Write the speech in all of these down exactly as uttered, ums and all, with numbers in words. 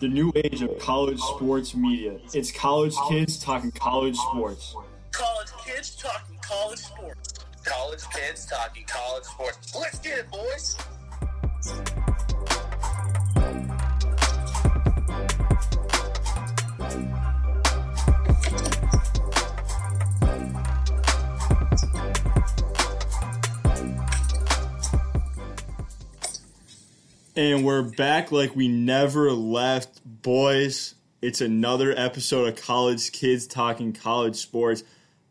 The new age of college sports media. It's college kids talking college sports. College kids talking college sports. College kids talking college sports. Let's get it, boys. And we're back like we never left, boys. It's another episode of College Kids Talking College Sports.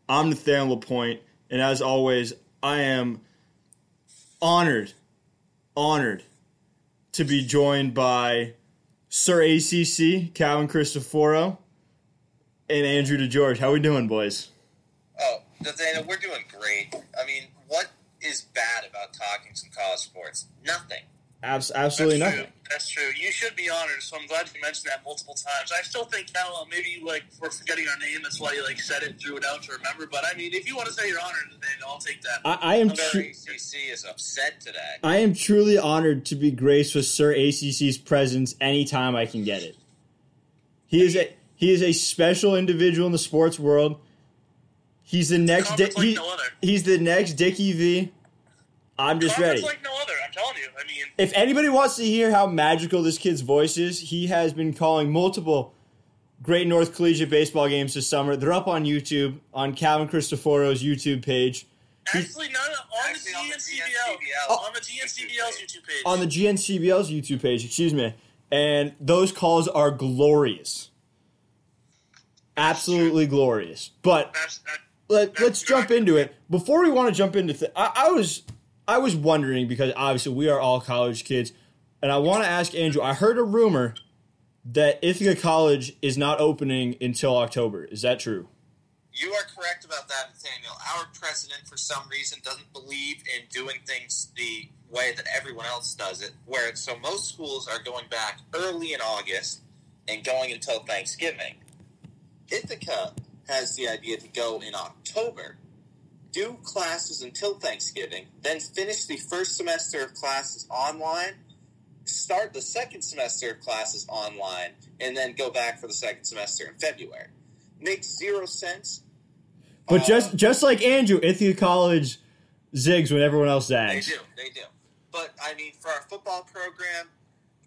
I'm Nathaniel LaPointe. And as always, I am honored, honored to be joined by Sir A C C, Calvin Cristoforo, and Andrew DeGeorge. How we doing, boys? Oh, Nathaniel, we're doing great. I mean, what is bad about talking some college sports? Nothing. Abs- absolutely That's nothing. True. That's true. You should be honored, so I'm glad you mentioned that multiple times. I still think, Cal, maybe, like, we're forgetting our name. That's why you, like, said it, threw it out to remember. But, I mean, if you want to say you're honored today, I'll take that. I, I am tr- A C C is upset today. I am truly honored to be graced with Sir A C C's presence anytime I can get it. He is a he is a special individual in the sports world. He's the next Di- like he, no other. He's the next Dickie V. I'm just ready. Like no other, I'm telling you. I mean, if anybody wants to hear how magical this kid's voice is, he has been calling multiple Great North Collegiate baseball games this summer. They're up on YouTube, on Calvin Cristoforo's YouTube page. Actually, not on the G N C B L. On the G N C B L's YouTube page. On the G N C B L's YouTube page, excuse me. And those calls are glorious. Absolutely glorious. But let, let's jump into it. Before we want to jump into things, I, I was... I was wondering, because obviously we are all college kids, and I want to ask Andrew, I heard a rumor that Ithaca College is not opening until October. Is that true? You are correct about that, Nathaniel. Our president, for some reason, doesn't believe in doing things the way that everyone else does it, where so most schools are going back early in August and going until Thanksgiving. Ithaca has the idea to go in October, do classes until Thanksgiving, then finish the first semester of classes online, start the second semester of classes online, and then go back for the second semester in February. Makes zero sense. But uh, just just like Andrew, Ithaca College zigs when everyone else zags. They do, they do. But, I mean, for our football program,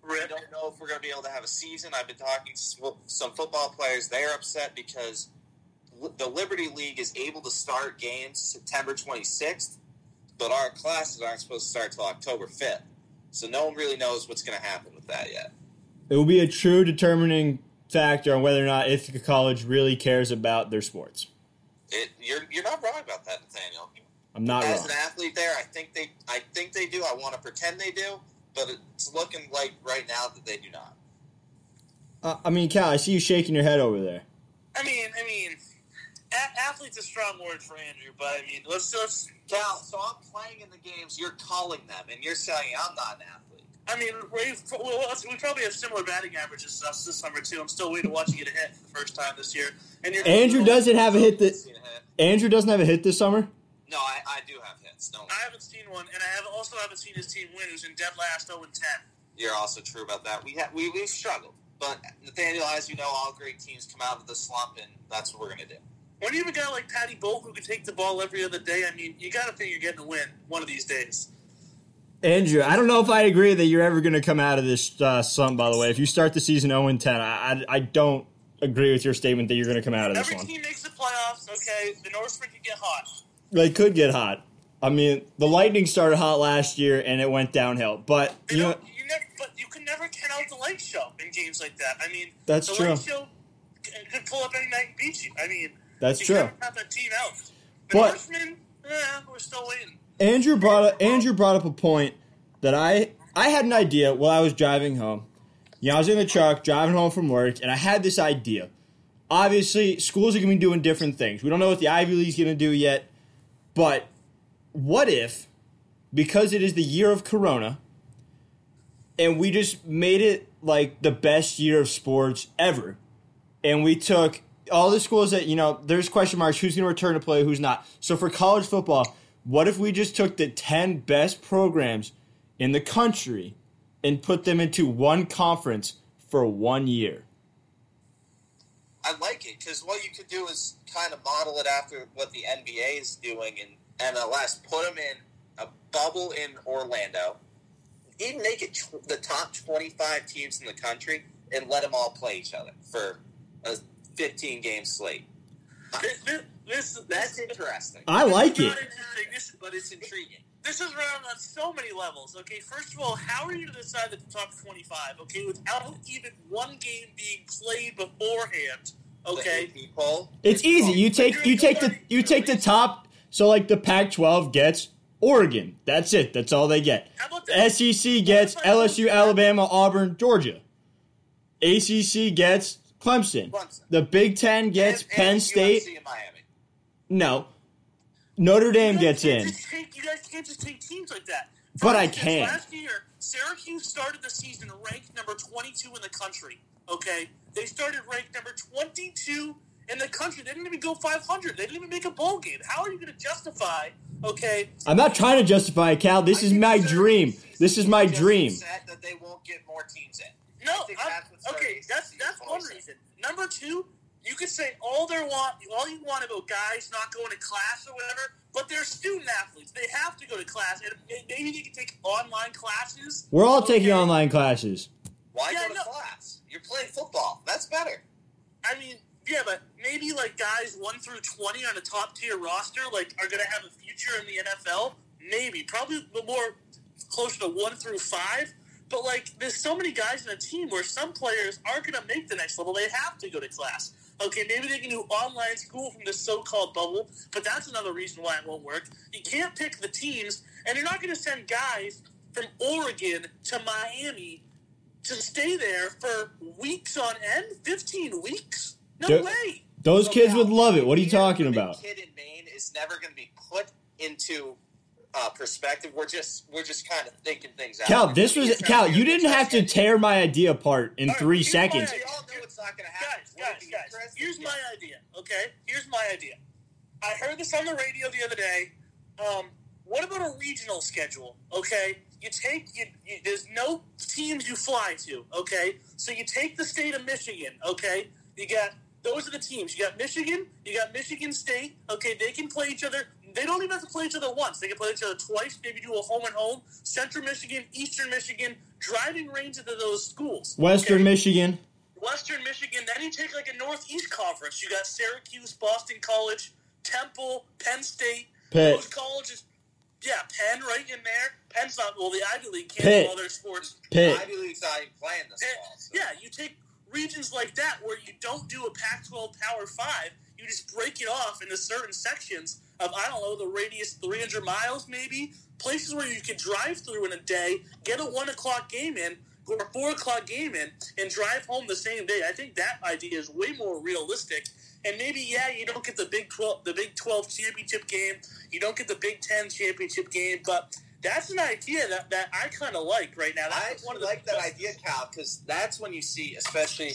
we don't know if we're going to be able to have a season. I've been talking to some football players. They're upset because the Liberty League is able to start games September twenty-sixth, but our classes aren't supposed to start till October fifth. So no one really knows what's going to happen with that yet. It will be a true determining factor on whether or not Ithaca College really cares about their sports. It, you're you're not wrong about that, Nathaniel. I'm not As wrong. As an athlete there, I think they I think they do. I want to pretend they do, but it's looking like right now that they do not. Uh, I mean, Cal, I see you shaking your head over there. I mean, I mean... A- athlete's a strong word for Andrew, but I mean, let's just... Cal, so I'm playing in the games, you're calling them, and you're saying I'm not an athlete. I mean, we've, well, we probably have similar batting averages to us this summer, too. I'm still waiting to watch you get a hit for the first time this year. And you're Andrew doesn't have a hit this... Andrew doesn't have a hit this summer? No, I, I do have hits. Don't I haven't seen one, and I have also haven't seen his team win, who's in dead last oh and ten. You're also true about that. We ha- we, we've struggled. But, Nathaniel, as you know, all great teams come out of the slump, and that's what we're going to do. When you have a guy like Patty Bolt who can take the ball every other day, I mean, you got to think you're getting a win one of these days. Andrew, I don't know if I agree that you're ever going to come out of this uh, slump, by the way. If you start the season oh and ten, I, I don't agree with your statement that you're going to come out of this Every one. Every team makes the playoffs, okay? The Norsemen could get hot. They could get hot. I mean, the Lightning started hot last year, and it went downhill. But you, you know, you never, but you can never count out the Light Show in games like that. I mean, that's the true. Light Show could pull up any night and beat you. I mean, that's you true. Never count that team out. The but, Norsemen, eh, we're still waiting. Andrew brought up, Andrew brought up a point that I I had an idea while I was driving home. You know, I was in the truck driving home from work, and I had this idea. Obviously, schools are going to be doing different things. We don't know what the Ivy League is going to do yet, but what if, because it is the year of Corona, and we just made it like the best year of sports ever, and we took all the schools that, you know, there's question marks, who's going to return to play, who's not. So for college football, what if we just took the ten best programs in the country and put them into one conference for one year? I like it, because what you could do is kind of model it after what the N B A is doing and N L S. Put them in a bubble in Orlando. Even make it tw- the top twenty-five teams in the country and let them all play each other for a fifteen-game slate. This, that's interesting. I like it. This, but it's intriguing. This is round on so many levels. Okay, first of all, how are you to decide that the top twenty-five, okay, without even one game being played beforehand, okay? People, it's easy. You take you take the you take the top, so like the Pac twelve gets Oregon. That's it. That's all they get. How about that? S E C gets L S U, Alabama, Auburn, Georgia. A C C gets Clemson. Clemson. The Big Ten gets and, Penn and State. U N C and Miami. No. Notre Dame gets in. Take, you guys can't just take teams like that. For but instance, I can. Last year, Syracuse started the season ranked number twenty-two in the country. Okay? They started ranked number twenty-two in the country. They didn't even go five hundred. They didn't even make a bowl game. How are you going to justify, okay? I'm not trying to justify it, Cal. This I is my dream. This is my dream. That they won't get more teams in. No, that's okay, that's that's one reason. Number two, you could say all they want, all you want about guys not going to class or whatever, but they're student athletes. They have to go to class, and maybe they can take online classes. We're all okay. taking online classes. Why yeah, go to no. class? You're playing football. That's better. I mean, yeah, but maybe like guys one through twenty on a top tier roster, like are going to have a future in the N F L. Maybe, probably more closer to one through five. But, like, there's so many guys on a team where some players aren't going to make the next level. They have to go to class. Okay, maybe they can do online school from the so-called bubble, but that's another reason why it won't work. You can't pick the teams, and you're not going to send guys from Oregon to Miami to stay there for weeks on end, fifteen weeks. No Th- way. Those so kids now, would love it. What are you talking about? A kid in Maine is never going to be put into – Uh, perspective. We're just we're just kind of thinking things out. Cal, we're this was Cal. You didn't have to tear my idea apart in right, three seconds. We all know it's not going to happen. Guys, guys, guys. Here's yeah. my idea. Okay, here's my idea. I heard this on the radio the other day. Um, what about a regional schedule? Okay, you take you, you. There's no teams you fly to. Okay, so you take the state of Michigan. Okay, you got those are the teams. You got Michigan. You got Michigan State. Okay, they can play each other. They don't even have to play each other once. They can play each other twice, maybe do a home and home. Central Michigan, Eastern Michigan, driving range into those schools. Western okay? Michigan. Western Michigan. Then you take like a Northeast conference. You got Syracuse, Boston College, Temple, Penn State. Pitt. Those colleges. Yeah, Penn right in there. Penn's not, well, the Ivy League can't Pitt. do all their sports. Pitt. The Ivy League's not even playing this and, fall. So. Yeah, you take regions like that where you don't do a Pac twelve Power five. You just break it off into certain sections of, I don't know, the radius three hundred miles maybe, places where you could drive through in a day, get a one o'clock game in, or a four o'clock game in, and drive home the same day. I think that idea is way more realistic. And maybe, yeah, you don't get the Big twelve, the Big twelve championship game, you don't get the Big Ten championship game, but that's an idea that, that I kind of like right now. That's I one of the like that idea, Cal, because that's when you see, especially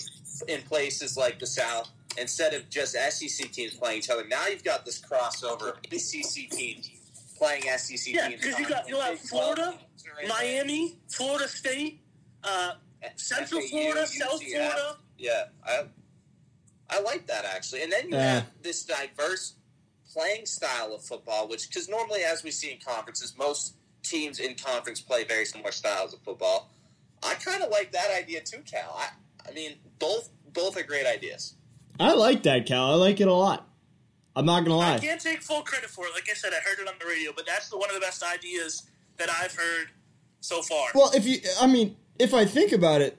in places like the South, instead of just S E C teams playing each other, now you've got this crossover of A C C teams playing S E C yeah, teams. Yeah, because you got you'll have Florida, Miami, Florida State, uh, Central F A U, Florida, U C F. South Florida. Yeah, I I like that actually. And then you uh. have this diverse playing style of football, which because normally, as we see in conferences, most teams in conference play very similar styles of football. I kind of like that idea too, Cal. I, I mean, both both are great ideas. I like that, Cal. I like it a lot. I'm not going to lie. I can't take full credit for it. Like I said, I heard it on the radio, but that's the, one of the best ideas that I've heard so far. Well, if you, I mean, if I think about it,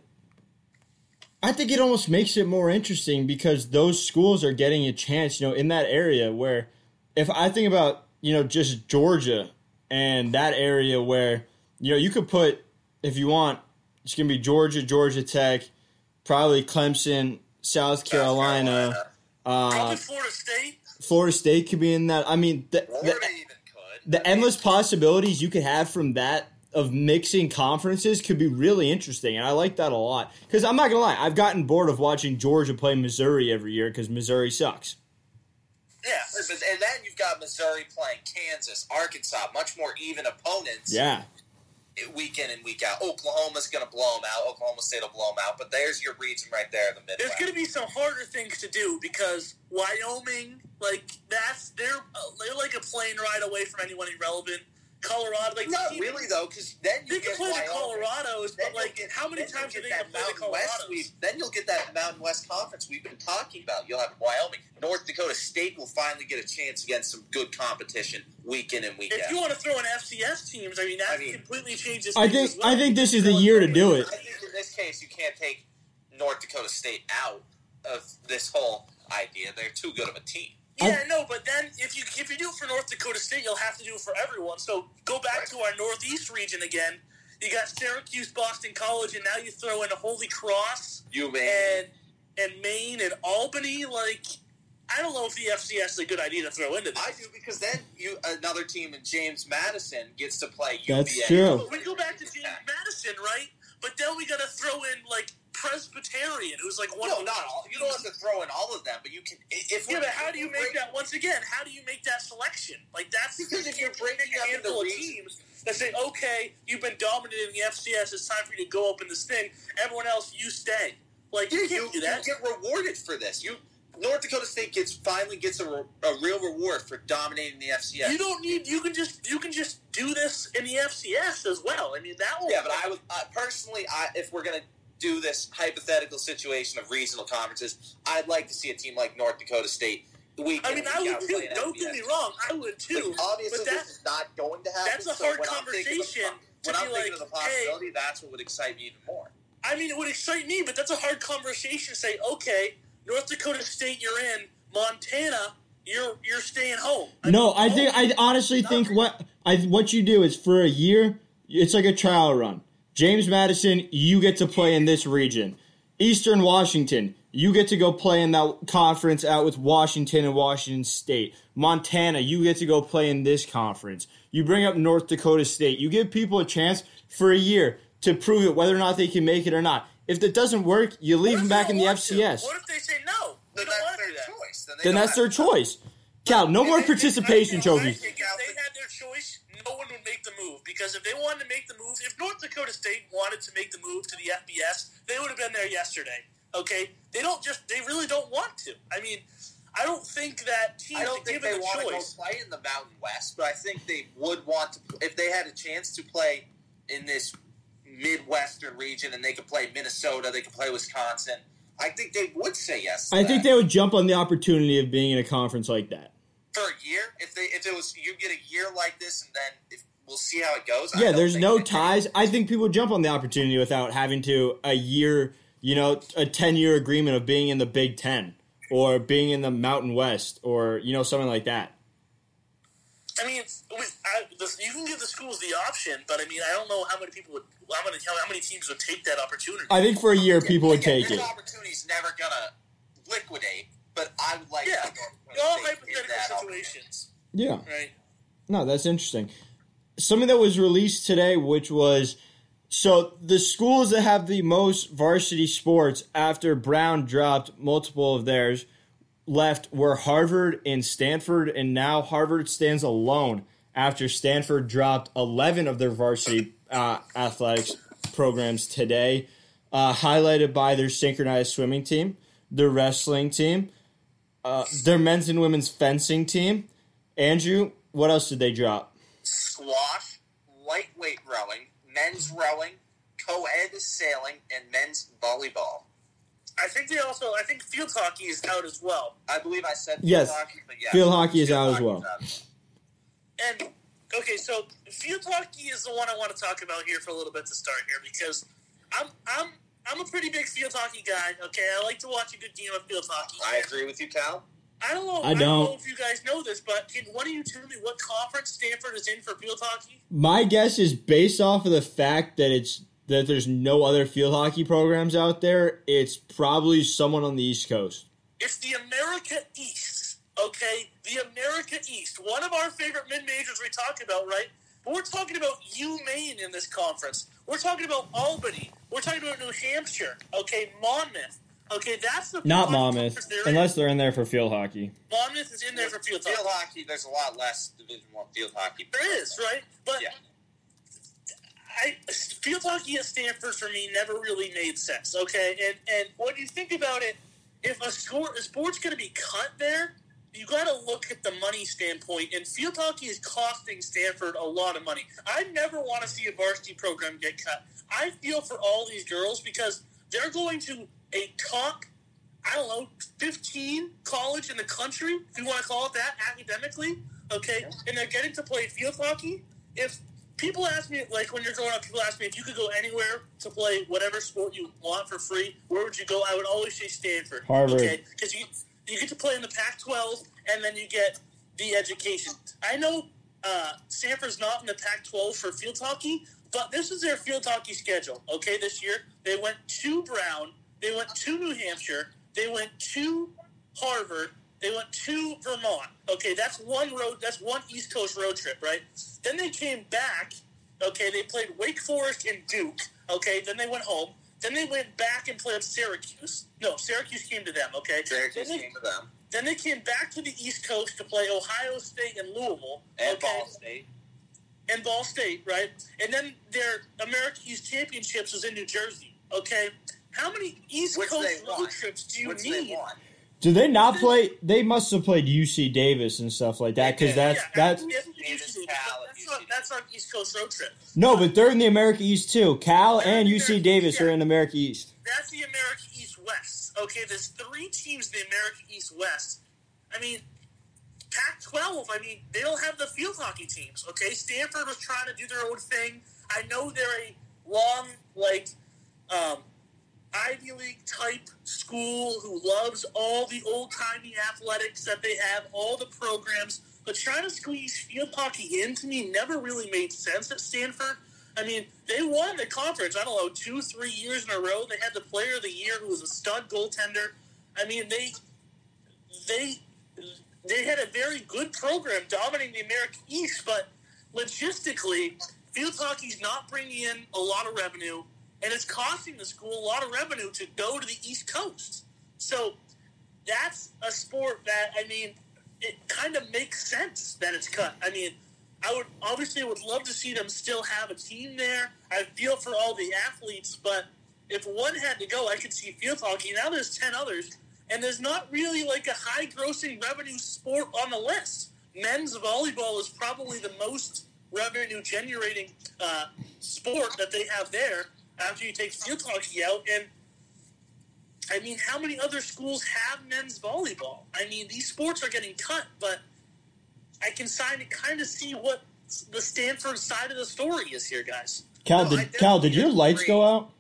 I think it almost makes it more interesting because those schools are getting a chance, you know, in that area where, if I think about, you know, just Georgia and that area where, you know, you could put, if you want, it's going to be Georgia, Georgia Tech, probably Clemson, South Carolina. Carolina. Uh, probably Florida State. Florida State could be in that. I mean, the, the, the endless possibilities you could have from that of mixing conferences could be really interesting, and I like that a lot. Because I'm not going to lie, I've gotten bored of watching Georgia play Missouri every year because Missouri sucks. Yeah, and then you've got Missouri playing Kansas, Arkansas, much more even opponents. Yeah. Week in and week out. Oklahoma's going to blow them out. Oklahoma State will blow them out. But there's your region right there in the Midwest. There's going to be some harder things to do because Wyoming, like, that's they're, they're like a plane ride away from anyone irrelevant. Colorado, like, not team, really though, because then you they get play the Colorados, but like, get, how many times are they going to play the Colorados? West, then you'll get that Mountain West conference we've been talking about. You'll have Wyoming, North Dakota State will finally get a chance against some good competition week in and week out. If you want to throw in F C S teams, I mean that I mean, completely changes. I think well. I think this is the year to do it. I think in this case, you can't take North Dakota State out of this whole idea. They're too good of a team. Yeah, no, but then if you if you do it for North Dakota State, you'll have to do it for everyone. So go back right. to our Northeast region again. You got Syracuse, Boston College, and now you throw in Holy Cross, you and and Maine and Albany. Like, I don't know if the F C S is a good idea to throw into this. I do, because then you another team in James Madison gets to play U V A. That's true. But we go back to James Madison, right? But then we got to throw in, like, Presbyterian, who's like one no, of not all. You don't have to throw in all of them, but you can. If yeah, but how do you make that once again? How do you make that selection? Like that's because if you're bringing a handful of teams that say, "Okay, you've been dominant in the F C S. It's time for you to go up in this thing. Everyone else, you stay." Like yeah, you can't you, do that. You get rewarded for this. You North Dakota State gets finally gets a, a real reward for dominating the F C S. You don't need. You can just you can just do this in the F C S as well. I mean that one. Yeah, but I would uh, personally, I, if we're gonna. do this hypothetical situation of regional conferences, I'd like to see a team like North Dakota State. Week I mean, week I would too. Don't get me wrong. I would too. Like, obviously, but that, this is not going to happen. That's a hard so conversation the, to be like, of the possibility, hey, that's what would excite me even more. I mean, it would excite me, but that's a hard conversation to say, okay, North Dakota State, you're in. Montana, you're you're staying home. I no, mean, I think home. I honestly not think what I what you do is for a year, it's like a trial run. James Madison, you get to play in this region. Eastern Washington, you get to go play in that conference out with Washington and Washington State. Montana, you get to go play in this conference. You bring up North Dakota State. You give people a chance for a year to prove it, whether or not they can make it or not. If that doesn't work, you leave them back in the F C S. What if they say no? They then, that's their, that. choice. Then, then that's their choice. Cal, no if more they, participation trophies. If they had their choice, no one would make the move, because if they wanted to make the move, if North Dakota State wanted to make the move to the F B S, they would have been there yesterday. Okay, they don't just they really don't want to. I mean, I don't think that teams I don't think they want choice. to go play in the Mountain West, but I think they would want to if they had a chance to play in this Midwestern region and they could play Minnesota, they could play Wisconsin. I think they would say yes. To I that. think they would jump on the opportunity of being in a conference like that. For a year, if they if it was you get a year like this, and then if, we'll see how it goes. Yeah, there's no ties. I think people jump on the opportunity without having to a year, you know, a ten-year agreement of being in the Big Ten or being in the Mountain West or you know something like that. I mean, it's, I, this, you can give the schools the option, but I mean, I don't know how many people would, how many how many teams would take that opportunity. I think for a year, people yeah, would yeah, take this it. This opportunity's never gonna liquidate. But I would like yeah. to go all hypothetical situations. Yeah. Right. No, that's interesting. Something that was released today, which was so the schools that have the most varsity sports after Brown dropped multiple of theirs left were Harvard and Stanford, and now Harvard stands alone after Stanford dropped eleven of their varsity uh, athletics programs today, uh, highlighted by their synchronized swimming team, their wrestling team, Uh, their men's and women's fencing team. Andrew, what else did they drop? Squash, lightweight rowing, men's rowing, co-ed sailing, and men's volleyball. I think they also, I think field hockey is out as well. I believe I said field yes. hockey, but yeah. Field hockey is out as well. And, okay, so field hockey is the one I want to talk about here for a little bit to start here, because I'm I'm I'm a pretty big field hockey guy, okay? I like to watch a good game of field hockey. I agree with you, Cal. I don't know I don't. I don't know if you guys know this, but can one of you tell me what conference Stanford is in for field hockey? My guess is based off of the fact that it's that there's no other field hockey programs out there, it's probably someone on the East Coast. It's the America East, okay? The America East. One of our favorite mid-majors we talk about, right? But we're talking about UMaine in this conference. We're talking about Albany. We're talking about New Hampshire, okay? Monmouth. Okay, that's the not Monmouth, they're unless in. They're in there for field hockey. Monmouth is in there for field hockey. Field hockey, there's a lot less Division I field hockey. There is, right? But yeah. I, field hockey at Stanford for me never really made sense. Okay, and and when you think about it, if a sport a sport's going to be cut there, you got to look at the money standpoint. And field hockey is costing Stanford a lot of money. I never want to see a varsity program get cut. I feel for all these girls because they're going to a top, I don't know, fifteen college in the country, if you want to call it that, academically, okay, and they're getting to play field hockey. If people ask me, like when you're growing up, people ask me if you could go anywhere to play whatever sport you want for free, where would you go? I would always say Stanford. Harvard. Okay, because you, you get to play in the Pac twelve, and then you get the education. I know uh, Stanford's not in the Pac twelve for field hockey, but this is their field hockey schedule, okay, this year. They went to Brown. They went to New Hampshire. They went to Harvard. They went to Vermont. Okay, that's one road. That's one East Coast road trip, right? Then they came back. Okay, they played Wake Forest and Duke. Okay, then they went home. Then they went back and played Syracuse. No, Syracuse came to them. Okay, Syracuse they, came to them. Then they came back to the East Coast to play Ohio State and Louisville and okay? Ball State. And Ball State, right? And then their America East Championships was in New Jersey. Okay. How many East Which Coast road trips do you Which need? They do they not they, play? They must have played U C Davis and stuff like that because that's yeah, that's, that's, Davis, Cal, that's, not, that's not East Coast road trip. No, but they're in the America East too. Cal and U C Davis yeah. are in America East. That's the America East West. Okay, there's three teams in the America East West. I mean, Pac twelve. I mean, they don't have the field hockey teams. Okay, Stanford was trying to do their own thing. I know they're a long like. um Ivy League type school who loves all the old timey athletics that they have, all the programs, but trying to squeeze field hockey in to me never really made sense at Stanford. I mean, they won the conference, I don't know, two, three years in a row. They had the player of the year who was a stud goaltender. I mean, they they they had a very good program dominating the American East, but logistically, field hockey's not bringing in a lot of revenue. And it's costing the school a lot of revenue to go to the East Coast. So that's a sport that, I mean, it kind of makes sense that it's cut. I mean, I would obviously would love to see them still have a team there. I feel for all the athletes, but if one had to go, I could see field hockey. Now there's ten others, and there's not really like a high-grossing revenue sport on the list. Men's volleyball is probably the most revenue-generating uh, sport that they have there. After you take field hockey out, and I mean, how many other schools have men's volleyball? I mean, these sports are getting cut, but I can sign to kind of see what the Stanford side of the story is here, guys. Cal, no, did, Cal, did your lights go out?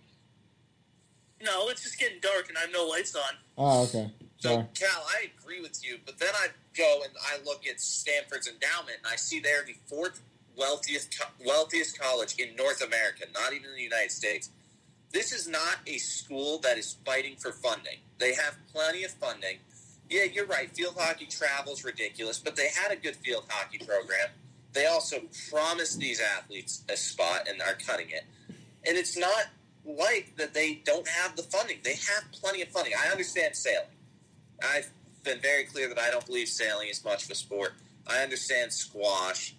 No, it's just getting dark, and I have no lights on. Oh, okay. Sorry. So, Cal, I agree with you, but then I go and I look at Stanford's endowment, and I see they're the fourth Wealthiest, wealthiest college in North America, not even in the United States. This is not a school that is fighting for funding. They have plenty of funding. Yeah, you're right. Field hockey travel's ridiculous, but they had a good field hockey program. They also promised these athletes a spot and are cutting it. And it's not like that they don't have the funding. They have plenty of funding. I understand sailing. I've been very clear that I don't believe sailing is much of a sport. I understand squash.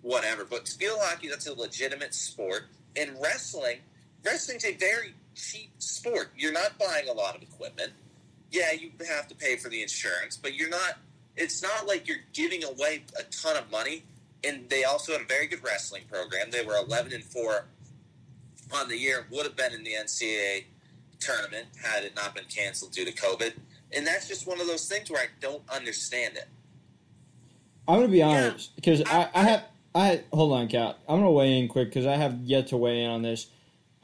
Whatever, but field hockey, that's a legitimate sport. And wrestling, wrestling's a very cheap sport. You're not buying a lot of equipment. Yeah, you have to pay for the insurance, but you're not, it's not like you're giving away a ton of money. and they also had a very good wrestling program. They were eleven and four on the year, would have been in the N C double A tournament had it not been canceled due to COVID. And that's just one of those things where I don't understand it. I'm going to be honest, because yeah, I, I have I – hold on, Cal. I'm going to weigh in quick because I have yet to weigh in on this.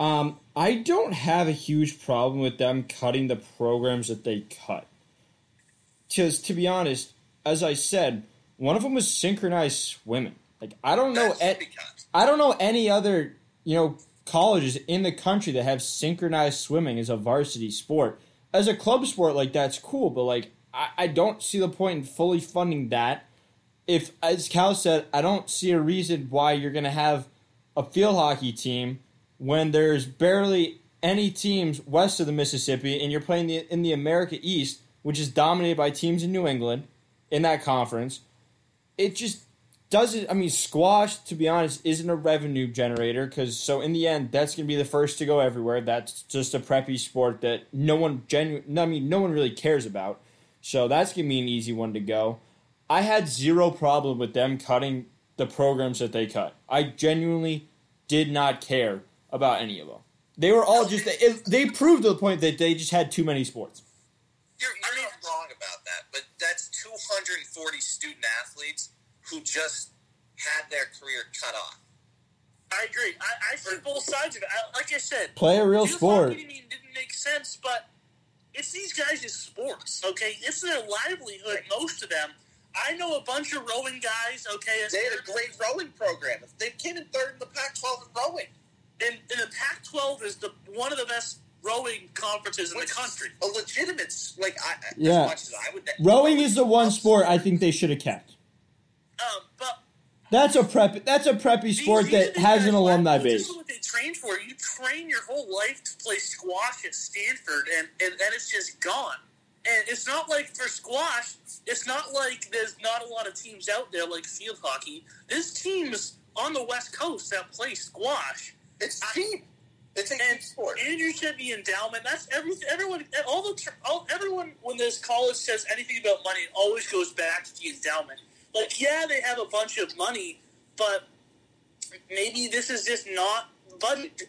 Um, I don't have a huge problem with them cutting the programs that they cut. Because, to be honest, as I said, one of them was synchronized swimming. Like, I don't know – I don't know any other, you know, colleges in the country that have synchronized swimming as a varsity sport. As a club sport, like, that's cool, but, like, I, I don't see the point in fully funding that. If, as Cal said, I don't see a reason why you're going to have a field hockey team when there's barely any teams west of the Mississippi and you're playing the, in the America East, which is dominated by teams in New England in that conference. It just doesn't – I mean, squash, to be honest, isn't a revenue generator because so in the end, that's going to be the first to go everywhere. That's just a preppy sport that no one genu- – I mean, no one really cares about. So that's going to be an easy one to go. I had zero problem with them cutting the programs that they cut. I genuinely did not care about any of them. They were all just – they proved to the point that they just had too many sports. You're, you're not wrong about that, but that's two hundred forty student-athletes who just had their career cut off. I agree. I, I see both sides of it. I, like I said, play a real sport. Didn't make sense, but it's these guys' sports, okay? It's their livelihood, most of them. I know a bunch of rowing guys, okay? They had a great rowing program. They came in third in the Pac twelve in rowing. And, and the Pac twelve is the one of the best rowing conferences in Which the country. A legitimate, like, I, yeah. as much as I would... Rowing is the one sport I think they should have kept. Um, but... That's a prep. That's a preppy sport that has an alumni base. This is what they train for. You train your whole life to play squash at Stanford, and, and then it's just gone. And it's not like for squash, it's not like there's not a lot of teams out there like field hockey. There's teams on the West Coast that play squash. It's cheap. It's a cheap sport. Andrew should be endowment. That's every, everyone. All the all, everyone when this college says anything about money, it always goes back to the endowment. Like, yeah, they have a bunch of money, but maybe this is just not budget.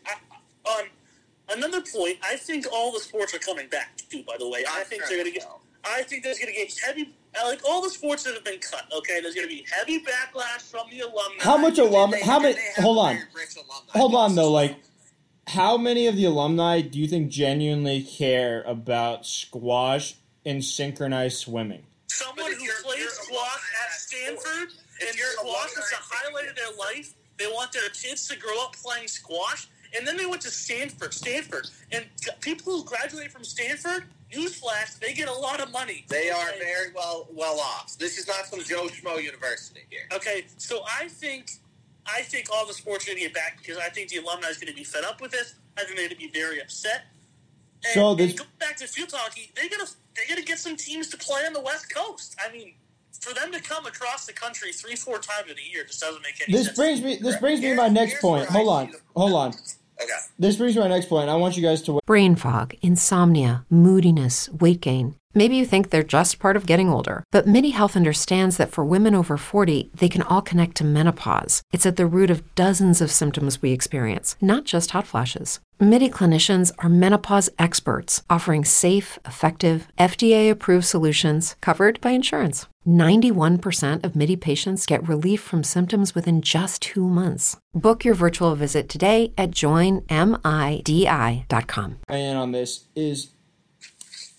On um, another point, I think all the sports are coming back too. By the way, I think they're going to get. I think there's going to get heavy. Like all the sports that have been cut. Okay, there's going to be heavy backlash from the alumni. How much alumni? How many? Hold on. Hold on though. Like, how many of the alumni do you think genuinely care about squash and synchronized swimming? Someone who plays squash at Stanford and squash is the highlight of their life. They want their kids to grow up playing squash. And then they went to Stanford, Stanford. And people who graduate from Stanford, newsflash, they get a lot of money. They are very well well off. This is not some Joe Schmo university here. Okay, so I think I think all the sports are going to get back because I think the alumni is going to be fed up with this. I think they're going to be very upset. And, so this- and going back to field hockey, they're going to they're going to get some teams to play on the West Coast. I mean, for them to come across the country three, four times in a year just doesn't make any this sense. Brings me, this brings me to my next point. Hold on, hold on. Okay. This brings me to my next point. I want you guys to... Brain fog, insomnia, moodiness, weight gain. Maybe you think they're just part of getting older, but Midi Health understands that for women over forty, they can all connect to menopause. It's at the root of dozens of symptoms we experience, not just hot flashes. Midi clinicians are menopause experts, offering safe, effective, F D A-approved solutions covered by insurance. ninety-one percent of Midi patients get relief from symptoms within just two months. Book your virtual visit today at join midi dot com. And on this is,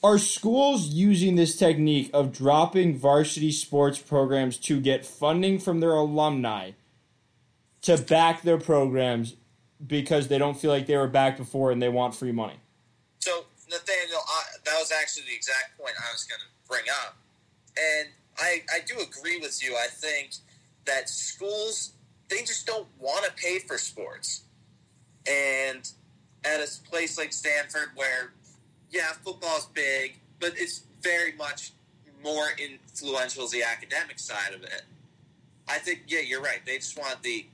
are schools using this technique of dropping varsity sports programs to get funding from their alumni to back their programs because they don't feel like they were back before and they want free money? So, Nathaniel, I, that was actually the exact point I was going to bring up. And I, I do agree with you. I think that schools, they just don't want to pay for sports. And at a place like Stanford where, yeah, football's big, but it's very much more influential as the academic side of it. I think, yeah, you're right. They just want the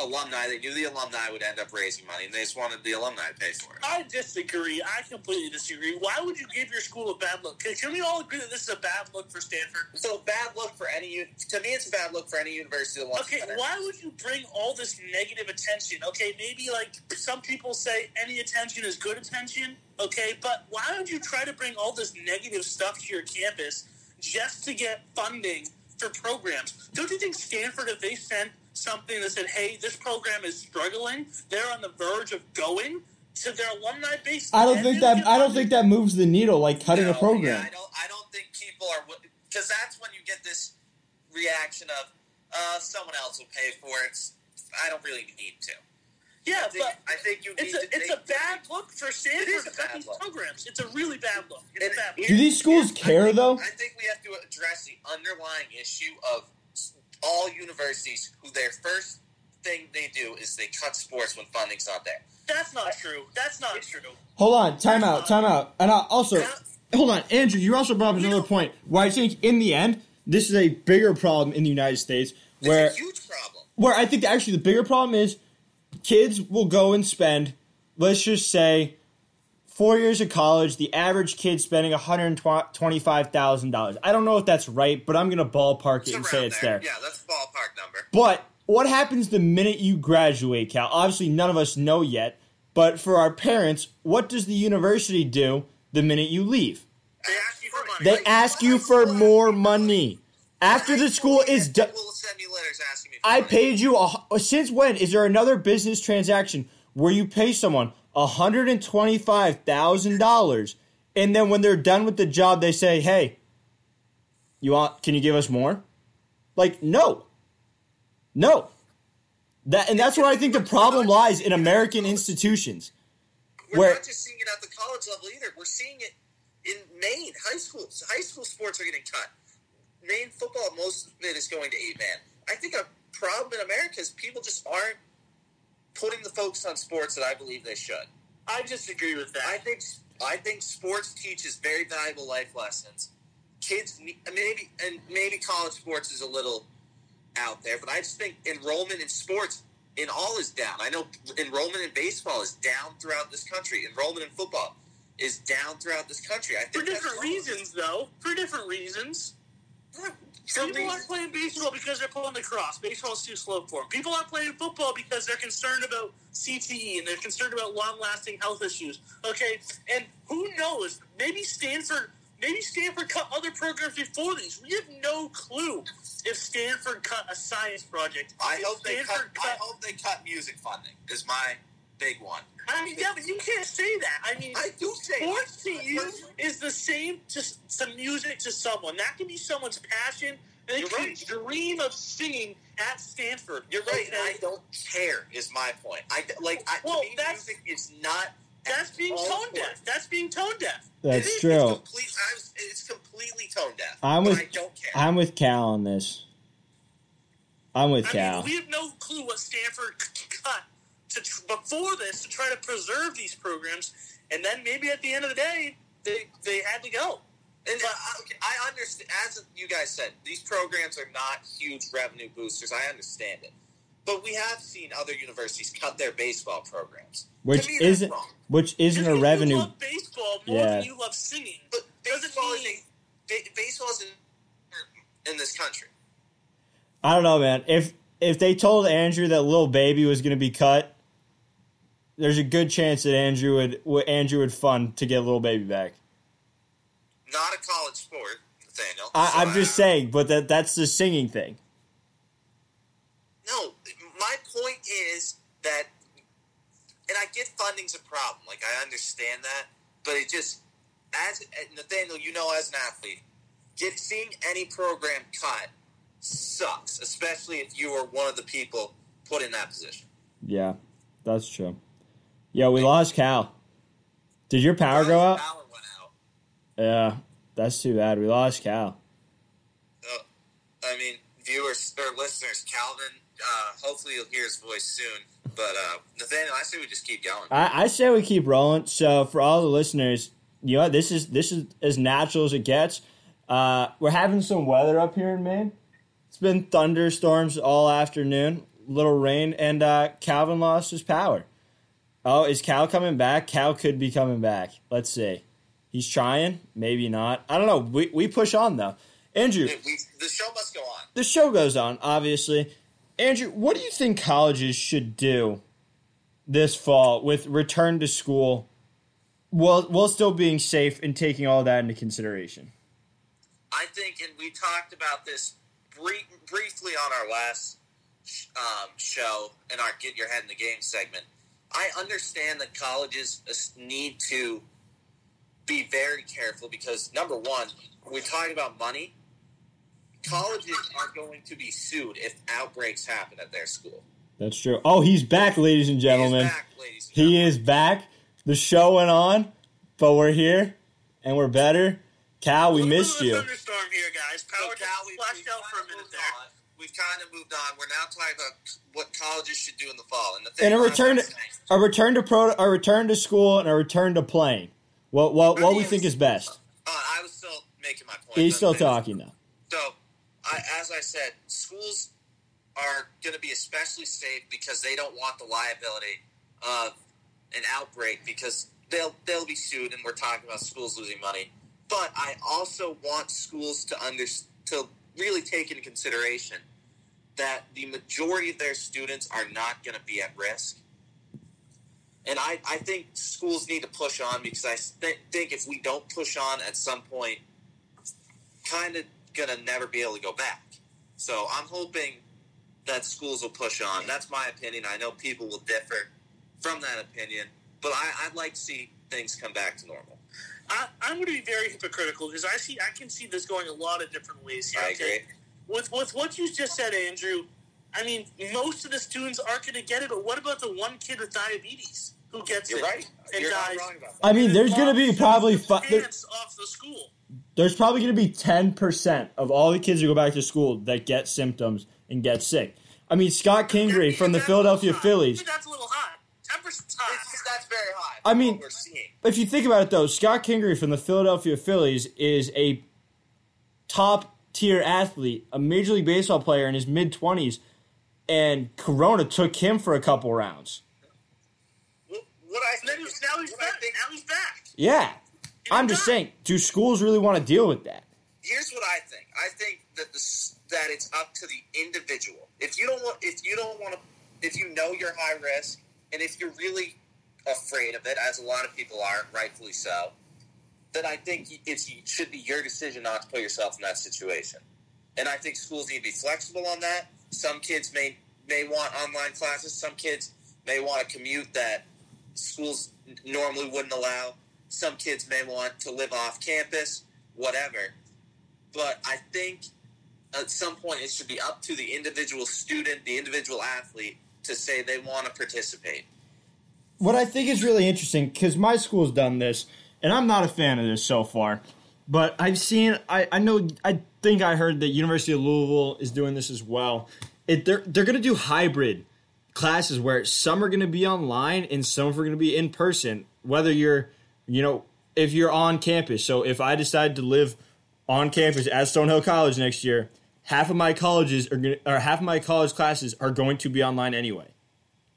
alumni, they knew the alumni would end up raising money, and they just wanted the alumni to pay for it. I disagree. I completely disagree. Why would you give your school a bad look? Can we all agree that this is a bad look for Stanford? So bad look for any, to me it's a bad look for any university that wants to. Okay, why would you bring all this negative attention? Okay, maybe like some people say any attention is good attention, okay, but why would you try to bring all this negative stuff to your campus just to get funding for programs? Don't you think Stanford, if they sent something that said, hey, this program is struggling, they're on the verge of going to their alumni base? I don't think that I don't think that moves the needle, like cutting no, a program. Yeah, I don't I don't think people are, because that's when you get this reaction of uh, someone else will pay for it. I don't really need to. Yeah, I think, but I think you need it's a, to it's a bad look for Stanford. It is a bad these look. Programs. It's a really bad look. It's a bad look. Do these schools yeah, care I think, though? I think we have to address the underlying issue of all universities who their first thing they do is they cut sports when funding's not there. That's not true. That's not true. Hold on. Time That's out. Time true. out. And I'll also, yeah. hold on. Andrew, you also brought up another point where I think in the end, this is a bigger problem in the United States. Where, it's a huge problem. Where I think actually the bigger problem is kids will go and spend, let's just say, four years of college, the average kid spending one hundred twenty-five thousand dollars. I don't know if that's right, but I'm going to ballpark it it's and say it's there. there. Yeah, that's a ballpark number. But what happens the minute you graduate, Cal? Obviously, none of us know yet, but for our parents, what does the university do the minute you leave? They ask you for money. They like, ask you for more money. After the school is done. People will send you letters asking me for money. I paid you. A, since when? Is there another business transaction where you pay someone one hundred twenty-five thousand dollars, and then when they're done with the job, they say, hey, you want? Can you give us more? Like, no. No. That And that's where I think the problem lies in American institutions. We're where, not just seeing it at the college level either. We're seeing it in Maine. High school, high school sports are getting cut. Maine football, most of it is going to eight-man. I think a problem in America is people just aren't putting the focus on sports that I believe they should. I disagree with that. I think I think sports teaches very valuable life lessons. Kids maybe and maybe college sports is a little out there, but I just think enrollment in sports in all is down. I know enrollment in baseball is down throughout this country. Enrollment in football is down throughout this country. I think for different reasons, though. For different reasons. Some people aren't playing baseball because they're pulling the cross. Baseball's too slow for them. People aren't playing football because they're concerned about C T E and they're concerned about long-lasting health issues. Okay, and who knows? Maybe Stanford, maybe Stanford cut other programs before these. We have no clue if Stanford cut a science project. I hope they cut, cut. I hope they cut music funding. Is my big one. I mean, yeah, but you can't say that. I mean, I do say sports that. to you is the same to, to music to someone. That can be someone's passion. They You're can right. dream of singing at Stanford. You're right. Okay. I don't care is my point. I like. I, well, to me, that's music is not. That's being tone court. deaf. That's being tone deaf. That's it true. It's, complete, I was, it's completely tone deaf. I'm with. I don't care. I'm with Cal on this. I'm with I Cal. Mean, we have no clue what Stanford cut. To tr- before this to try to preserve these programs, and then maybe at the end of the day they they had to go. And but, uh, okay, I understand, as you guys said, these programs are not huge revenue boosters. I understand it, but we have seen other universities cut their baseball programs, which me, isn't wrong. which isn't a you revenue. Love baseball more yeah. than you love singing, but baseball is a, ba- baseball is in, in this country. I don't know, man. If if they told Andrew that Lil Baby was going to be cut, there's a good chance that Andrew would Andrew would fund to get Lil Baby back. Not a college sport, Nathaniel. I, so I'm I, just saying, but that that's the singing thing. No, my point is that, and I get funding's a problem. Like, I understand that, but it just, as Nathaniel, you know, as an athlete, get, seeing any program cut sucks, especially if you are one of the people put in that position. Yeah, that's true. Yeah, we lost Cal. Did your power go out? Power went out. Yeah, that's too bad. We lost Cal. Uh, I mean, viewers or listeners, Calvin, uh, hopefully you'll hear his voice soon. But, uh, Nathaniel, I say we just keep going. I, I say we keep rolling. So, for all the listeners, you know, this is this is as natural as it gets. Uh, we're having some weather up here in Maine. It's been thunderstorms all afternoon. little rain, and uh, Calvin lost his power. Oh, is Cal coming back? Cal could be coming back. Let's see. He's trying. Maybe not. I don't know. We we push on, though. Andrew. We, we, the show must go on. The show goes on, obviously. Andrew, what do you think colleges should do this fall with return to school while, while still being safe and taking all that into consideration? I think, and we talked about this brief, briefly on our last um, show in our Get Your Head in the Game segment, I understand that colleges need to be very careful because, number one, we're talking about money. Colleges are going to be sued if outbreaks happen at their school. That's true. Oh, he's back, ladies and gentlemen. He is back, ladies and gentlemen. He is back. The show went on, but we're here, and we're better. Cal, we missed you. Thunderstorm here, guys. Power so, Cal, we flashed out for a minute there. On. We've kind of moved on. We're now talking about what colleges should do in the fall, and the thing and a return, to, a return to pro, a return to school, and a return to playing. What what what we think is best. Uh, I was still making my point. He's still talking though. So, I, as I said, schools are going to be especially safe because they don't want the liability of an outbreak because they'll they'll be sued, and we're talking about schools losing money. But I also want schools to under, to really take into consideration that the majority of their students are not going to be at risk. And I, I think schools need to push on because I th- think if we don't push on at some point, kind of going to never be able to go back. So I'm hoping that schools will push on. That's my opinion. I know people will differ from that opinion, but I, I'd like to see things come back to normal. I, I'm going to be very hypocritical because I see I can see this going a lot of different ways here. I okay? agree. With, with what you just said, Andrew, I mean, most of the students aren't going to get it, but what about the one kid with diabetes who gets You're it right. and You're dies? Not wrong about that. I mean, there's going to be probably five off the school. There's probably going to be ten percent of all the kids who go back to school that get symptoms and get sick. I mean, Scott Kingery from the Philadelphia Phillies. That's a little high. That's very high. I mean, if you think about it, though, Scott Kingery from the Philadelphia Phillies is a top-tier athlete, a Major League Baseball player in his mid-twenties, and Corona took him for a couple rounds. What, what I think is, now he's back. Now he's back. Yeah. I'm just saying, do schools really want to deal with that? Here's what I think. I think that the, that it's up to the individual. If you don't want, if you don't want to, if you know you're high risk, and if you're really afraid of it, as a lot of people are, rightfully so, then I think it should be your decision not to put yourself in that situation. And I think schools need to be flexible on that. Some kids may may want online classes. Some kids may want a commute that schools normally wouldn't allow. Some kids may want to live off campus, whatever. But I think at some point it should be up to the individual student, the individual athlete, to say they want to participate. What I think is really interesting, because my school's done this, and I'm not a fan of this so far, but I've seen, I, I know, I think I heard that University of Louisville is doing this as well. It, they're they're going to do hybrid classes where some are going to be online and some are going to be in person, whether you're, you know, if you're on campus. So if I decide to live on campus at Stonehill College next year, half of my colleges are gonna, or half of my college classes are going to be online anyway,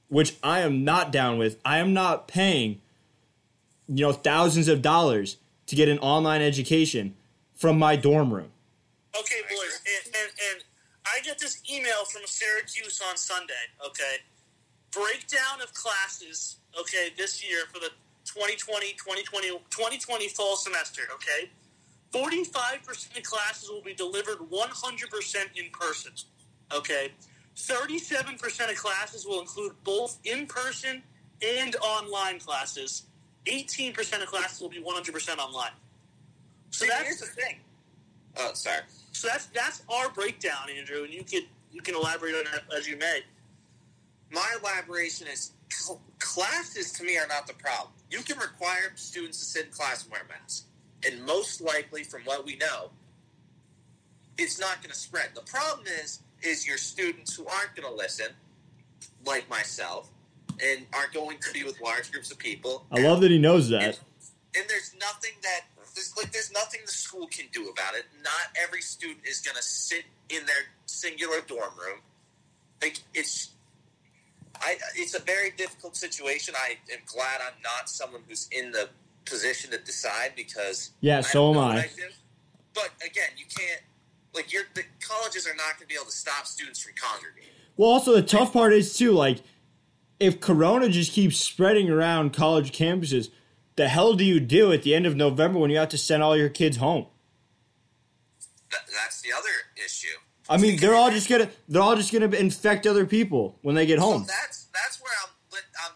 which I am not down with. I am not paying, you know, thousands of dollars to get an online education from my dorm room. Okay, boys, and, and, and I get this email from Syracuse on Sunday, okay? Breakdown of classes, okay, this year for the twenty twenty fall semester, okay? forty-five percent of classes will be delivered one hundred percent in person, okay? thirty-seven percent of classes will include both in-person and online classes. eighteen percent of classes will be one hundred percent online. So See, that's here's the thing. Oh, sorry. So that's that's our breakdown, Andrew, and you can, you can elaborate on that as you may. My elaboration is cl- classes, to me, are not the problem. You can require students to sit in class and wear masks. And most likely, from what we know, it's not going to spread. The problem is, is your students who aren't going to listen, like myself, and are going to be with large groups of people. I and, love that he knows that. And, and there's nothing that there's like there's nothing the school can do about it. Not every student is going to sit in their singular dorm room. Like it's I, it's a very difficult situation. I am glad I'm not someone who's in the position to decide, because yeah, so am I. But again, you can't, like, you're, the colleges are not going to be able to stop students from congregating. Well, also the tough part is too, like, if Corona just keeps spreading around college campuses, the hell do you do at the end of November when you have to send all your kids home? Th- that's the other issue. I mean, they're all just gonna they're all just gonna infect other people when they get home. So that's that's where I'm I'm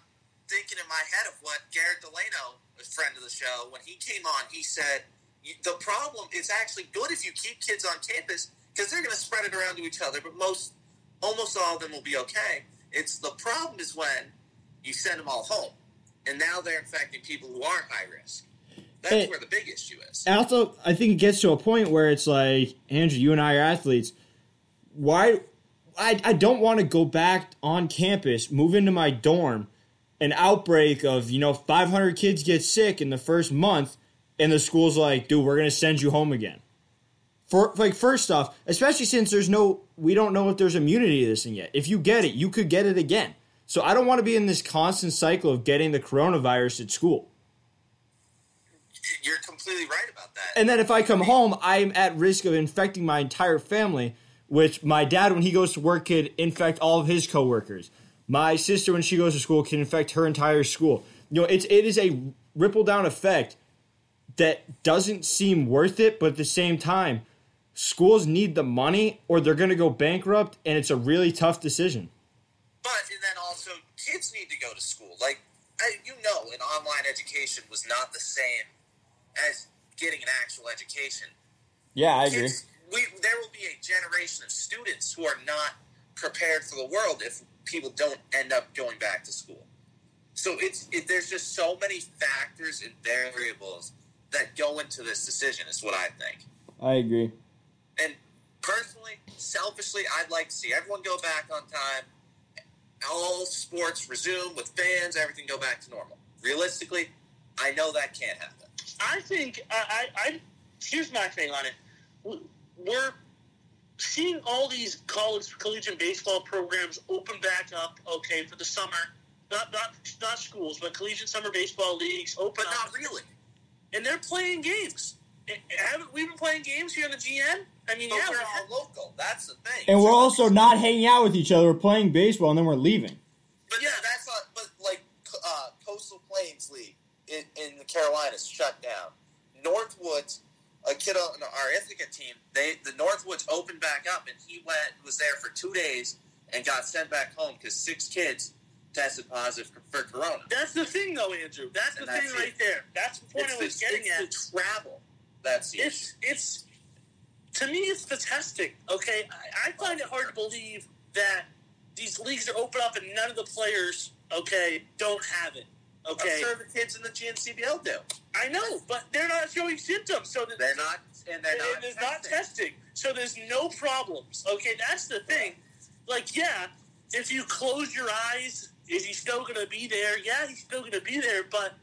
thinking in my head of what Garrett Delano, a friend of the show, when he came on, he said the problem is actually good if you keep kids on campus, because they're gonna spread it around to each other. But most, almost all of them will be okay. It's the problem is when you send them all home, and now they're infecting people who aren't high risk. That's and, where the big issue is. Also, I think it gets to a point where it's like, Andrew, you and I are athletes. Why, I, I don't want to go back on campus, move into my dorm, an outbreak of, you know, five hundred kids get sick in the first month, and the school's like, dude, we're going to send you home again. For like, first off, especially since there's no, we don't know if there's immunity to this thing yet. If you get it, you could get it again. So I don't want to be in this constant cycle of getting the coronavirus at school. You're completely right about that. And then if I come home, I'm at risk of infecting my entire family, which my dad, when he goes to work, could infect all of his coworkers. My sister, when she goes to school, can infect her entire school. You know, it's, it is a ripple-down effect that doesn't seem worth it, but at the same time, schools need the money or they're going to go bankrupt, and it's a really tough decision. But and then also, kids need to go to school. Like, I, you know, an online education was not the same as getting an actual education. Yeah, I agree. Kids, We, there will be a generation of students who are not prepared for the world if people don't end up going back to school. So it's it, there's just so many factors and variables that go into this decision is what I think. I agree. And personally, selfishly, I'd like to see everyone go back on time, all sports resume with fans, everything go back to normal. Realistically, I know that can't happen. I think, I, I here's my thing on it. We're seeing all these college collegiate baseball programs open back up, okay, for the summer. Not not not schools, but collegiate summer baseball leagues open but up. But not really. And they're playing games. Haven't we been playing games here in the G N? I mean, but yeah, we're, we're all local. That's the thing. And so we're also not hanging out with each other. We're playing baseball, and then we're leaving. But yeah, that's not, but like uh, Coastal Plains League in, in the Carolinas shut down. Northwoods. A kid on our Ithaca team, they the Northwoods opened back up, and he went was there for two days and got sent back home because six kids tested positive for Corona. That's the thing, though, Andrew. That's and the that's thing right it. there. That's the point it's I was the, getting it's at. The travel. That's the it's issue. it's to me, it's the testing. Okay, I, I find it hard to believe that these leagues are open up and none of the players, okay, don't have it. Okay. I'm sure the kids in the G N C B L do. I know, but they're not showing symptoms, so that they're not, and they're not, there's not testing, so there's no problems. Okay, that's the thing. Like, yeah, if you close your eyes, is he still going to be there? Yeah, he's still going to be there, but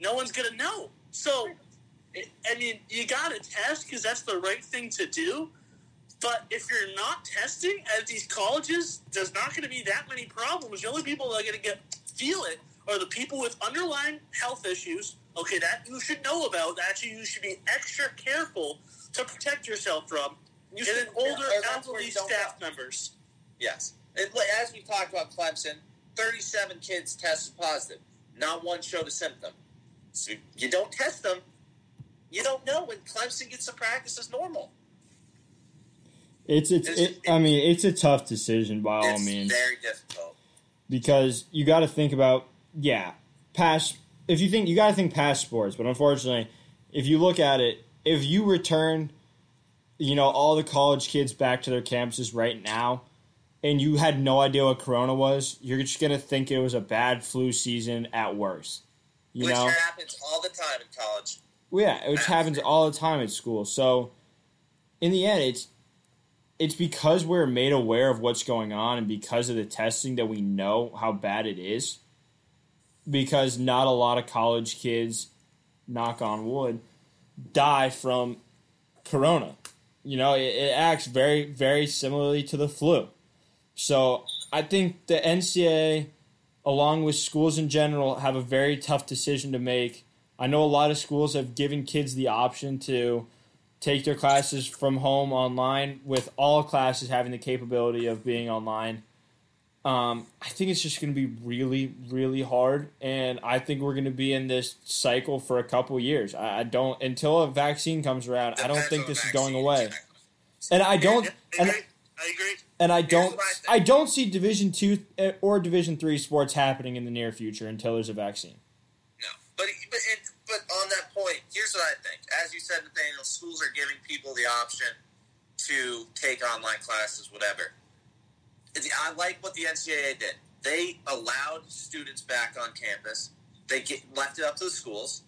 no one's going to know. So, I mean, you got to test because that's the right thing to do. But if you're not testing at these colleges, there's not going to be that many problems. The only people that are going to get feel it are the people with underlying health issues, okay, that you should know about, that you should be extra careful to protect yourself from, you and then older elderly staff members. Yes. And as we talked about Clemson, thirty-seven kids tested positive. Not one showed a symptom. So you don't test them, you don't know when Clemson gets to practice as normal. It's, it's, it's it, I mean, it's a tough decision by all means. It's very difficult. Because you got to think about, yeah, past. If you think you gotta think past sports, but unfortunately, if you look at it, if you return, you know, all the college kids back to their campuses right now, and you had no idea what Corona was, you're just gonna think it was a bad flu season at worst. You which know? happens all the time in college. Well, yeah, which happens all the time at school. So, in the end, it's it's because we're made aware of what's going on, and because of the testing that we know how bad it is. Because not a lot of college kids, knock on wood, die from Corona. You know, it, it acts very, very similarly to the flu. So I think the N C double A along with schools in general, have a very tough decision to make. I know a lot of schools have given kids the option to take their classes from home online, with all classes having the capability of being online. Um, I think it's just going to be really, really hard, and I think we're going to be in this cycle for a couple years. I don't until a vaccine comes around. Depends I don't think this vaccine, is going away, and I don't. Yeah, I agree. And, I agree. And I don't. I don't see Division Two or Division Three sports happening in the near future until there's a vaccine. No, but but and, but on that point, here's what I think. As you said, Nathaniel, schools are giving people the option to take online classes, whatever. I like what the N C double A did. They allowed students back on campus. They get, left it up to the schools.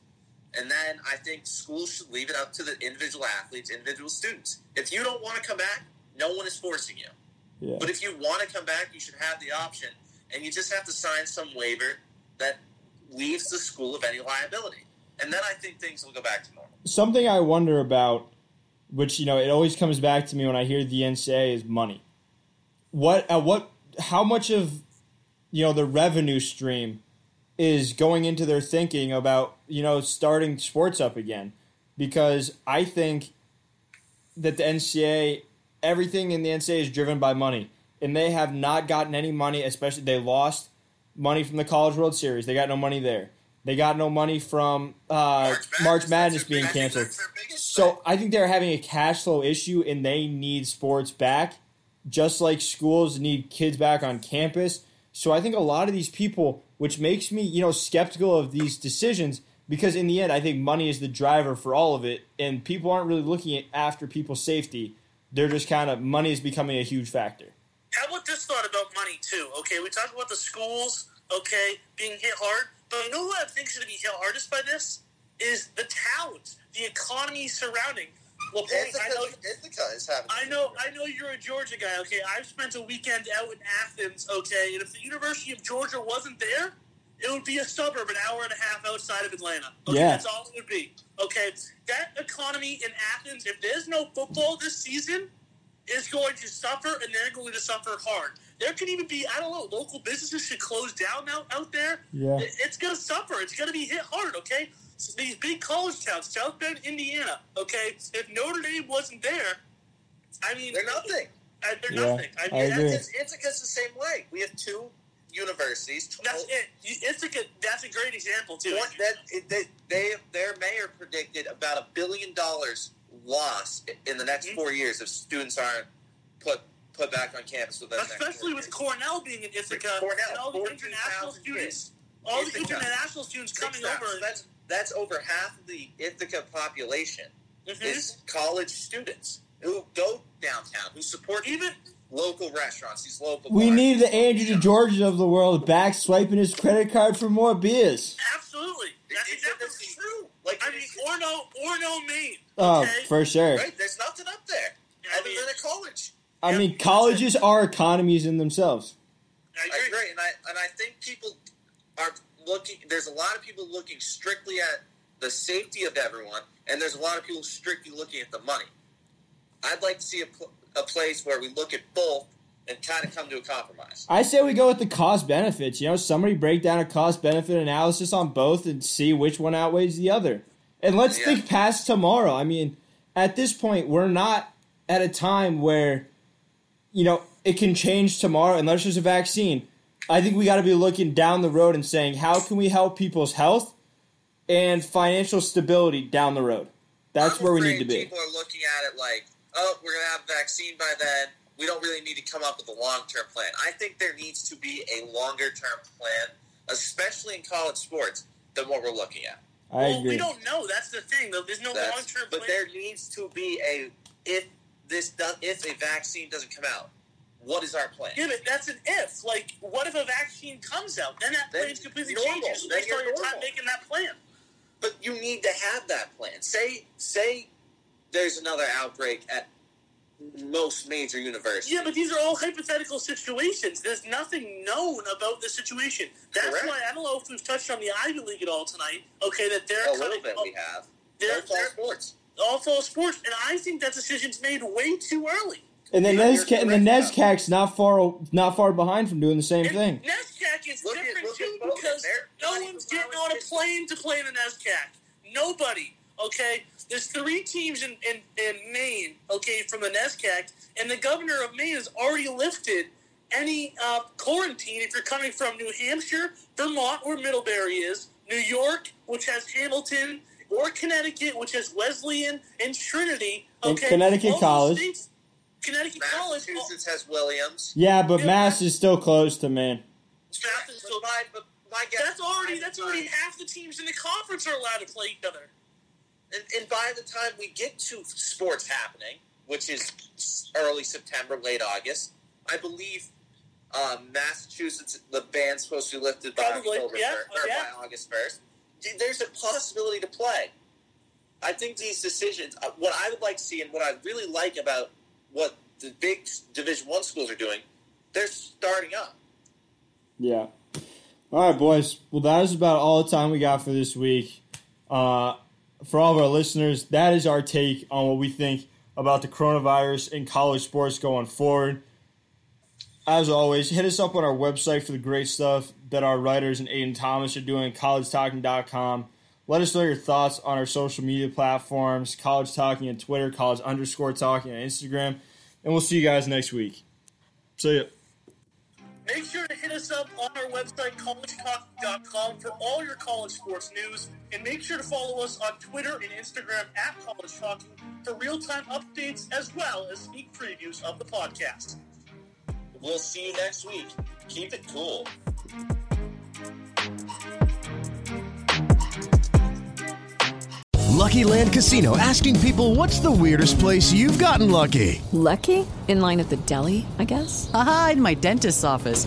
And then I think schools should leave it up to the individual athletes, individual students. If you don't want to come back, no one is forcing you. Yeah. But if you want to come back, you should have the option. And you just have to sign some waiver that leaves the school of any liability. And then I think things will go back to normal. Something I wonder about, which, you know, it always comes back to me when I hear the N C double A, is money. What, uh, what, how much of, you know, the revenue stream is going into their thinking about, you know, starting sports up again? Because I think that the N C double A, everything in the N C double A is driven by money, and they have not gotten any money. Especially, they lost money from the College World Series. They got no money there. They got no money from uh, March Madness, March Madness being canceled. So I think they're having a cash flow issue, and they need sports back. Just like schools need kids back on campus. So I think a lot of these people, which makes me, you know, skeptical of these decisions, because in the end, I think money is the driver for all of it, and people aren't really looking at after people's safety. They're just kind of, money is becoming a huge factor. How about this thought about money, too? Okay, we talked about the schools, okay, being hit hard, but you know who I think is going to be hit hardest by this? Is the towns, the economy surrounding. LaPointe, Ithaca, I know, Ithaca is having I know, I know you're a Georgia guy, okay? I've spent a weekend out in Athens, okay? And if the University of Georgia wasn't there, it would be a suburb an hour and a half outside of Atlanta. Okay, yeah. That's all it would be. Okay, that economy in Athens, if there's no football this season, is going to suffer, and they're going to suffer hard. There could even be, I don't know, local businesses should close down out, out there. Yeah. It's going to suffer. It's going to be hit hard, okay? So these big college towns, South Bend, Indiana, okay? If Notre Dame wasn't there, I mean... They're nothing. I, they're yeah, nothing. I mean, I Ithaca's, Ithaca's the same way. We have two universities. twelve That's it. Ithaca, that's a great example, too. One, that, they, they, their mayor predicted about a billion dollars loss in the next mm-hmm. four years if students aren't put... put back on campus with us. Especially with Cornell being in Ithaca, Cornell, and all the international students, all Ithaca, the international students coming over. So that's that's over half of the Ithaca population mm-hmm. is college students who go downtown, who support even local restaurants, these local. We bars, need the Andrew DeGeorge of the world back, swiping his credit card for more beers. Absolutely, that's exactly true. Like I mean, Orno, Orno, Maine. Oh, okay? For sure. Right? There's nothing up there I other mean, than a college. I yep. mean, colleges are economies in themselves. I agree. I agree, and I and I think people are looking. There's a lot of people looking strictly at the safety of everyone, and there's a lot of people strictly looking at the money. I'd like to see a, pl- a place where we look at both and kind of come to a compromise. I say we go with the cost benefits. You know, somebody break down a cost benefit analysis on both and see which one outweighs the other. And let's yeah. think past tomorrow. I mean, at this point, we're not at a time where. You know, it can change tomorrow unless there's a vaccine. I think we got to be looking down the road and saying, how can we help people's health and financial stability down the road? That's I'm where we need to be. People are looking at it like, oh, we're going to have a vaccine by then. We don't really need to come up with a long-term plan. I think there needs to be a longer-term plan, especially in college sports, than what we're looking at. I well, agree. We don't know. That's the thing, though. There's no That's, long-term but plan. But there needs to be a if. This does, if a vaccine doesn't come out, what is our plan? Yeah, but that's an if. Like, what if a vaccine comes out? Then that plan is completely normal. Changes. Then you're normal. Not making that plan. But you need to have that plan. Say, say, there's another outbreak at most major universities. Yeah, but these are all hypothetical situations. There's nothing known about the situation. That's Correct. Why I don't know if we've touched on the Ivy League at all tonight. Okay, that they're a coming, little bit. Oh, we have. They're, they're, they're sports. All fall sports, and I think that decision's made way too early. And the NESCAC, and the NESCAC's not far not far behind from doing the same and thing. NESCAC is look different at, too because no one's getting on a plane to play in the NESCAC. Nobody. Okay, there's three teams in, in, in Maine. Okay, from the NESCAC, and the governor of Maine has already lifted any uh, quarantine if you're coming from New Hampshire, Vermont, where Middlebury is, New York, which has Hamilton, or Connecticut, which has Wesleyan and Trinity. Okay, and Connecticut all College. States, Connecticut College. Massachusetts has Williams. Yeah, but yeah, Mass is still close to Maine. Mass is still by, but my guess that's already that's already half the teams in the conference are allowed to play each other. And, and by the time we get to sports happening, which is early September, late August, I believe uh, Massachusetts, the ban's supposed to be lifted by, October yeah, first, or yeah. by August first. There's a possibility to play. I think these decisions, what I would like to see and what I really like about what the big Division One schools are doing, they're starting up. Yeah. All right, boys. Well, that is about all the time we got for this week. Uh For all of our listeners, that is our take on what we think about the coronavirus in college sports going forward. As always, hit us up on our website for the great stuff that our writers and Aiden Thomas are doing, college talking dot com. Let us know your thoughts on our social media platforms, College Talking on Twitter, college underscore talking on Instagram. And we'll see you guys next week. See ya. Make sure to hit us up on our website, college talk dot com, for all your college sports news. And make sure to follow us on Twitter and Instagram at College Talking for real-time updates as well as sneak previews of the podcast. We'll see you next week. Keep it cool. Lucky Land Casino, asking people, what's the weirdest place you've gotten lucky? Lucky? In line at the deli, I guess? Aha, in my dentist's office.